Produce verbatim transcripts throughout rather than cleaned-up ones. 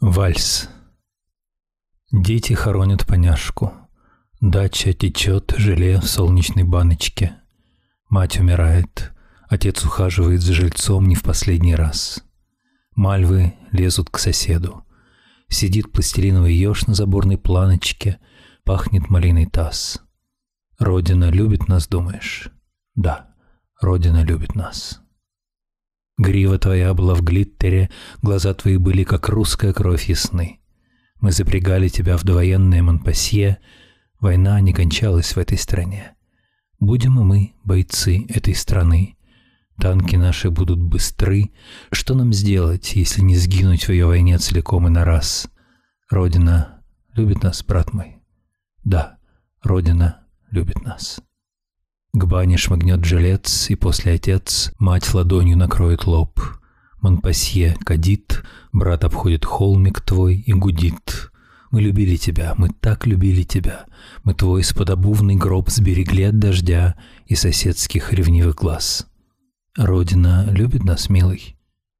Вальс. Дети хоронят поняшку. Дача течет, желе в солнечной баночке. Мать умирает. Отец ухаживает за жильцом не в последний раз. Мальвы лезут к соседу. Сидит пластилиновый еж на заборной планочке. Пахнет малиной таз. Родина любит нас, думаешь? Да, Родина любит нас. Грива твоя была в глиттере, глаза твои были, как русская кровь, ясны. Мы запрягали тебя в довоенное Монпасье. Война не кончалась в этой стране. Будем и мы бойцы этой страны. Танки наши будут быстры. Что нам сделать, если не сгинуть в ее войне целиком и на раз? Родина любит нас, брат мой. Да, Родина любит нас. К бане шмыгнет жилец, и после отец, мать ладонью накроет лоб. Монпасье кадит, брат обходит холмик твой и гудит. Мы любили тебя, мы так любили тебя. Мы твой сподобувный гроб сберегли от дождя и соседских ревнивых глаз. Родина любит нас, милый?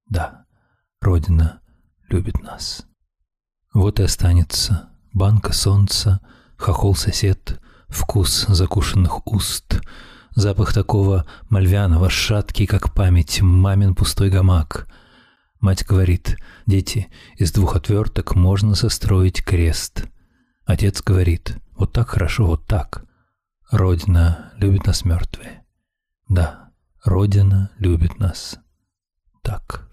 Да, Родина любит нас. Вот и останется банка солнца, хохол сосед, вкус закушенных уст, запах такого мальвяного, шаткий, как память, мамин пустой гамак. Мать говорит: дети, из двух отверток можно состроить крест. Отец говорит: вот так хорошо, вот так. Родина любит нас, мертвые. Да, Родина любит нас. Так.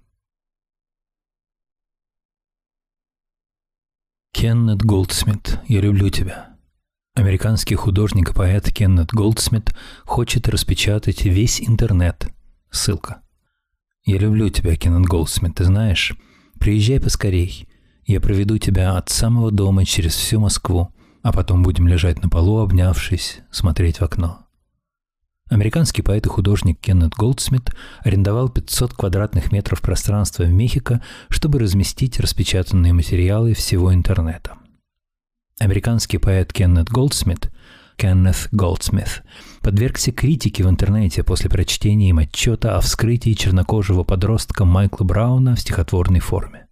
Кеннет Голдсмит, я люблю тебя. Американский художник и поэт Кеннет Голдсмит хочет распечатать весь интернет. Ссылка. Я люблю тебя, Кеннет Голдсмит, ты знаешь? Приезжай поскорей. Я проведу тебя от самого дома через всю Москву, а потом будем лежать на полу, обнявшись, смотреть в окно. Американский поэт и художник Кеннет Голдсмит арендовал пятьсот квадратных метров пространства в Мехико, чтобы разместить распечатанные материалы всего интернета. Американский поэт Кеннет Голдсмит, Kenneth Goldsmith, подвергся критике в интернете после прочтения им отчета о вскрытии чернокожего подростка Майкла Брауна в стихотворной форме.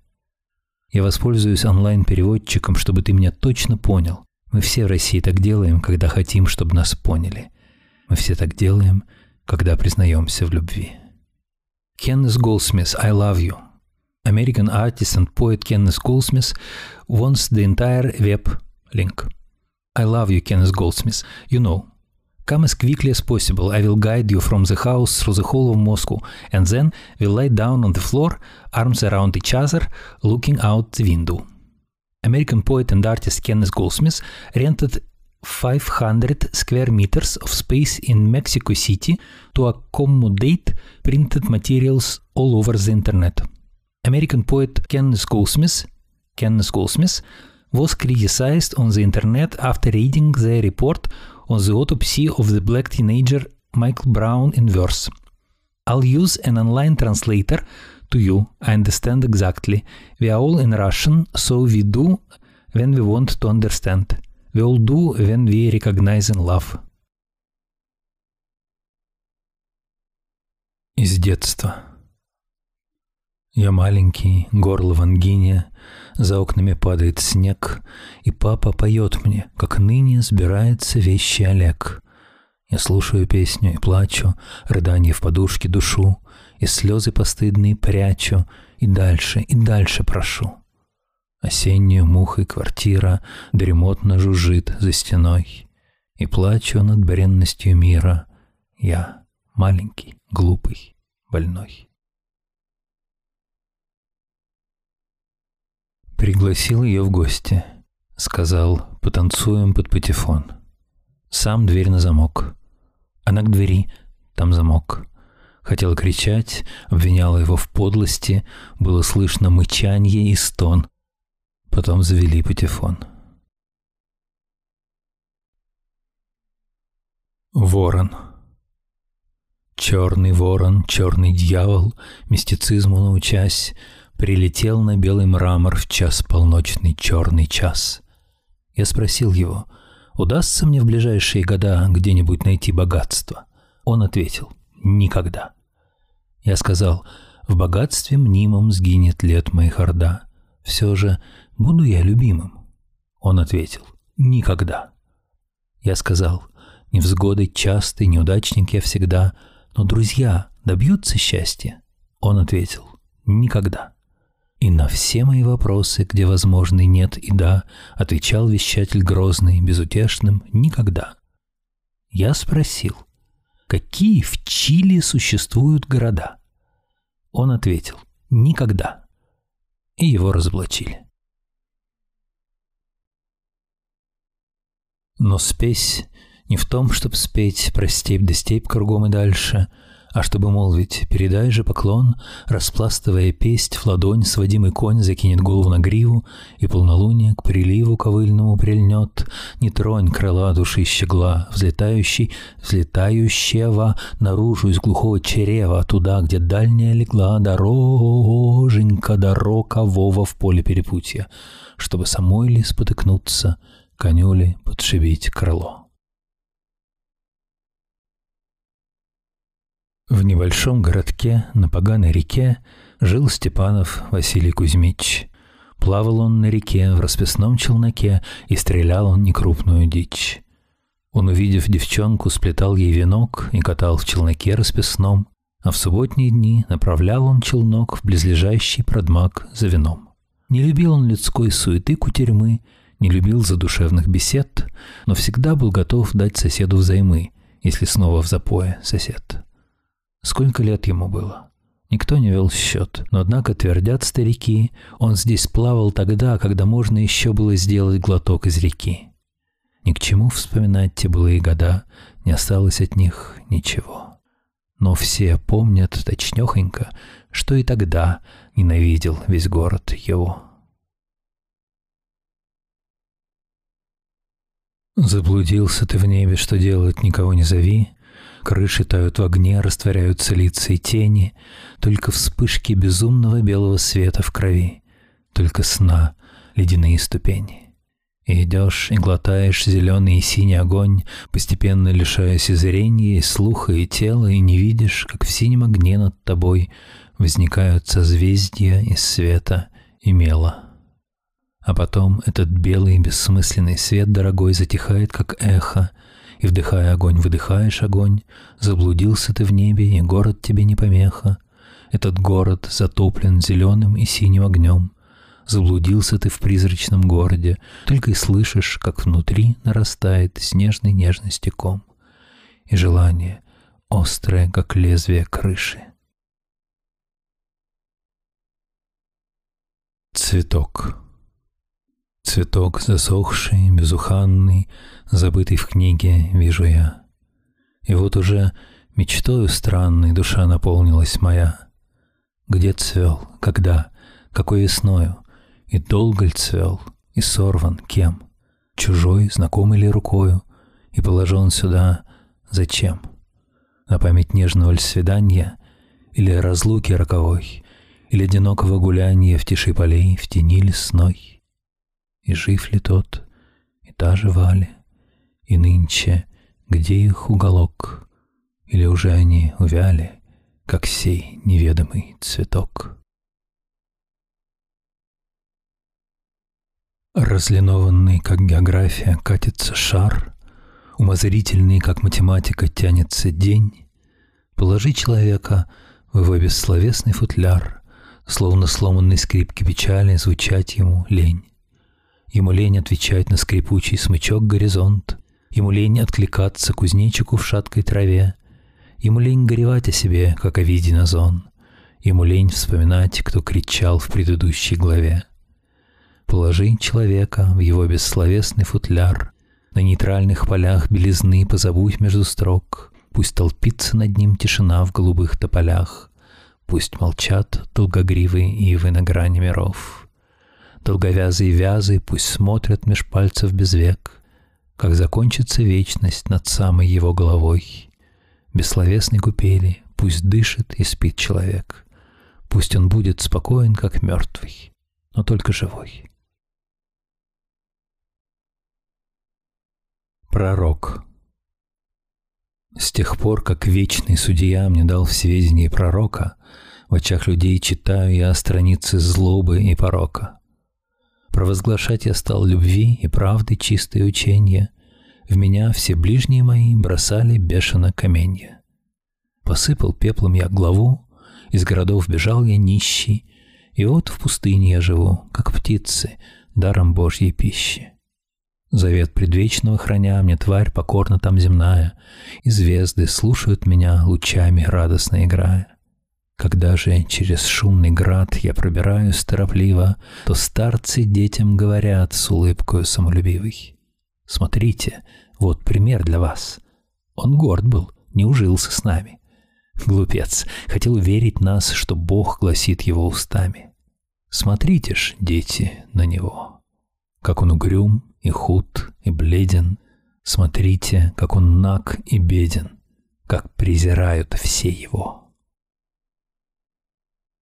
«Я воспользуюсь онлайн-переводчиком, чтобы ты меня точно понял. Мы все в России так делаем, когда хотим, чтобы нас поняли. Мы все так делаем, когда признаемся в любви». Kenneth Goldsmith, I love you. American artist and poet Kenneth Goldsmith wants the entire web link. I love you, Kenneth Goldsmith. You know. Come as quickly as possible. I will guide you from the house through the whole of Moscow, and then we'll lie down on the floor, arms around each other, looking out the window. American poet and artist Kenneth Goldsmith rented five hundred square meters of space in Mexico City to accommodate printed materials all over the internet. American poet Kenneth Goldsmith, Kenneth Goldsmith was criticized on the internet after reading the report on the autopsy of the black teenager Michael Brown in verse. I'll use an online translator to you. I understand exactly. We are all in Russian, so we do when we want to understand. We all do when we recognize in love. Из детства. Я маленький, горло в ангине, за окнами падает снег, и папа поет мне, как ныне сбирается вещий Олег. Я слушаю песню и плачу, рыдание в подушке душу, и слезы постыдные прячу, и дальше, и дальше прошу. Осеннюю мухой квартира дремотно жужжит за стеной, и плачу над бренностью мира. Я маленький, глупый, больной. Пригласил ее в гости. Сказал: потанцуем под патефон. Сам дверь на замок. Она к двери, там замок. Хотела кричать, обвиняла его в подлости. Было слышно мычанье и стон. Потом завели патефон. Ворон. Черный ворон, черный дьявол, мистицизму научась, прилетел на белый мрамор в час полночный, черный час. Я спросил его: удастся мне в ближайшие года где-нибудь найти богатство? Он ответил: никогда. Я сказал: в богатстве мнимом сгинет лет моих орда. все же буду я любимым?» Он ответил: «Никогда». Я сказал: «Невзгоды часты, неудачник я всегда, но друзья добьются счастья?» Он ответил: «Никогда». И на все мои вопросы, где возможный нет и да, отвечал вещатель грозный, безутешным: «Никогда». Я спросил: «Какие в Чили существуют города?» Он ответил: «Никогда». И его разоблачили. Но спесь не в том, чтоб спеть про степь да степь кругом и дальше, а чтобы молвить: «Передай же поклон», распластывая песть в ладонь, сводимый конь закинет голову на гриву, и полнолуние к приливу ковыльному прильнет. Не тронь крыла души щегла, взлетающий, взлетающего наружу из глухого чрева, туда, где дальняя легла дороженька до рокового в поле перепутья, чтобы самой ли спотыкнуться, коню ли подшибить крыло. В небольшом городке на поганой реке жил Степанов Василий Кузьмич. Плавал он на реке в расписном челноке, и стрелял он некрупную дичь. Он, увидев девчонку, сплетал ей венок и катал в челноке расписном, а в субботние дни направлял он челнок в близлежащий продмаг за вином. Не любил он людской суеты кутерьмы, не любил задушевных бесед, но всегда был готов дать соседу взаймы, если снова в запое сосед. Сколько лет ему было? Никто не вел счет, но, однако, твердят старики, он здесь плавал тогда, когда можно еще было сделать глоток из реки. Ни к чему вспоминать те былые года, не осталось от них ничего. Но все помнят точнёхонько, что и тогда ненавидел весь город его. Заблудился ты в небе, что делать, никого не зови. Крыши тают в огне, растворяются лица и тени, только вспышки безумного белого света в крови, только сна ледяные ступени. И идешь, и глотаешь зеленый и синий огонь, постепенно лишаясь и зрения, и слуха, и тела, и не видишь, как в синем огне над тобой возникают созвездия из света и мела. А потом этот белый бессмысленный свет, дорогой, затихает, как эхо, и, вдыхая огонь, выдыхаешь огонь. Заблудился ты в небе, и город тебе не помеха. Этот город затоплен зеленым и синим огнем. Заблудился ты в призрачном городе, только и слышишь, как внутри нарастает снежной нежности ком. И желание острое, как лезвие крыши. Цветок. Цветок засохший, безуханный, забытый в книге, вижу я. И вот уже мечтою странной душа наполнилась моя. Где цвел, когда, какой весною, и долго ль цвел, и сорван кем? Чужой, знакомый ли рукою, и положен сюда зачем? На память нежного ль свиданья, или разлуки роковой, или одинокого гулянья в тиши полей, в тени лесной? И жив ли тот, и та жива ли, и нынче где их уголок, или уже они увяли, как сей неведомый цветок? Разлинованный, как география, катится шар, умозрительный, как математика, тянется день. Положи человека в его бессловесный футляр, словно сломанной скрипки печали звучать ему лень. Ему лень отвечать на скрипучий смычок горизонт, ему лень откликаться кузнечику в шаткой траве, ему лень горевать о себе, как о виде на зон, ему лень вспоминать, кто кричал в предыдущей главе. Положи человека в его бессловесный футляр, на нейтральных полях белизны позабудь между строк, пусть толпится над ним тишина в голубых тополях, пусть молчат долгогривые ивы на грани миров. Долговязые вязы пусть смотрят меж пальцев без век, как закончится вечность над самой его головой. Бессловесной купели пусть дышит и спит человек. Пусть он будет спокоен, как мертвый, но только живой. Пророк. С тех пор, как вечный судья мне дал в сведении пророка, в очах людей читаю я страницы злобы и порока. Провозглашать я стал любви и правды чистые ученья. В меня все ближние мои бросали бешено каменья. Посыпал пеплом я главу, из городов бежал я нищий, и вот в пустыне я живу, как птицы, даром Божьей пищи. Завет предвечного храня, мне тварь покорна там земная, и звезды слушают меня, лучами радостно играя. Когда же через шумный град я пробираюсь торопливо, то старцы детям говорят с улыбкою самолюбивой: «Смотрите, вот пример для вас. Он горд был, не ужился с нами. Глупец, хотел верить нас, что Бог гласит его устами. Смотрите ж, дети, на него, как он угрюм и худ и бледен. Смотрите, как он наг и беден, как презирают все его».